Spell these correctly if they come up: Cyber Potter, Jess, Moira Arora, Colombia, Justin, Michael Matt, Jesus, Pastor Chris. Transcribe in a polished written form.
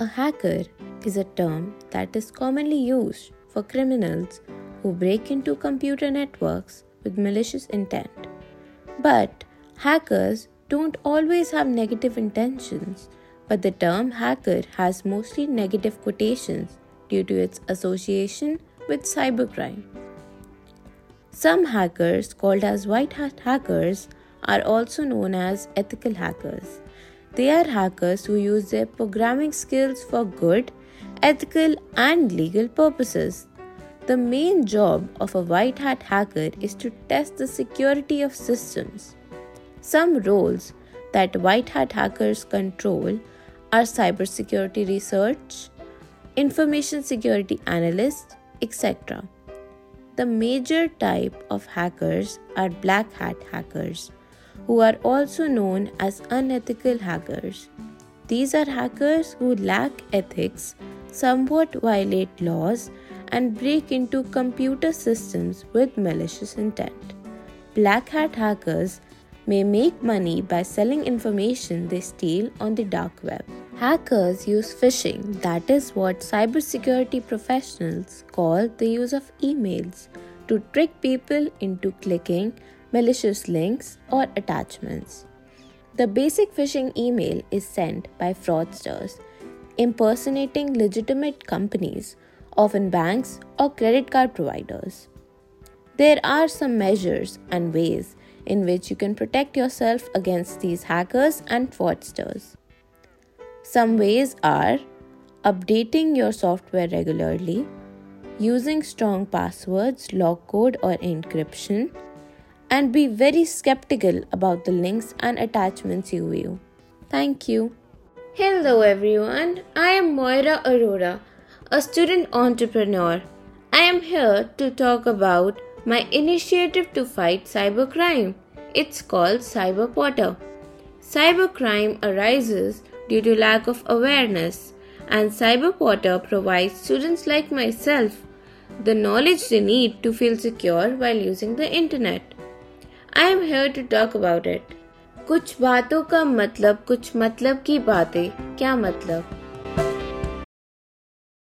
A hacker is a term that is commonly used for criminals who break into computer networks with malicious intent. But hackers don't always have negative intentions, but the term hacker has mostly negative quotations due to its association with cybercrime. Some hackers, called as white hat hackers, are also known as ethical hackers. They are hackers who use their programming skills for good, ethical and legal purposes. The main job of a white hat hacker is to test the security of systems. Some roles that white hat hackers control are cybersecurity research, information security analyst, etc. The major type of hackers are black hat hackers, who are also known as unethical hackers. These are hackers who lack ethics, somewhat violate laws, and break into computer systems with malicious intent. Black hat hackers may make money by selling information they steal on the dark web. Hackers use phishing, that is what cybersecurity professionals call the use of emails, to trick people into clicking malicious links or attachments. The basic phishing email is sent by fraudsters impersonating legitimate companies, often banks or credit card providers. There are some measures and ways in which you can protect yourself against these hackers and fraudsters. Some ways are updating your software regularly, using strong passwords, lock code or encryption, and be very skeptical about the links and attachments you view. Thank you. Hello everyone, I am Moira Arora, a student entrepreneur. I am here to talk about my initiative to fight cybercrime. It's called Cyber Potter. Cybercrime arises due to lack of awareness, and Cyber Potter provides students like myself the knowledge they need to feel secure while using the internet. I am here to talk about it. कुछ बातों का मतलब, कुछ मतलब की बातें, क्या मतलब?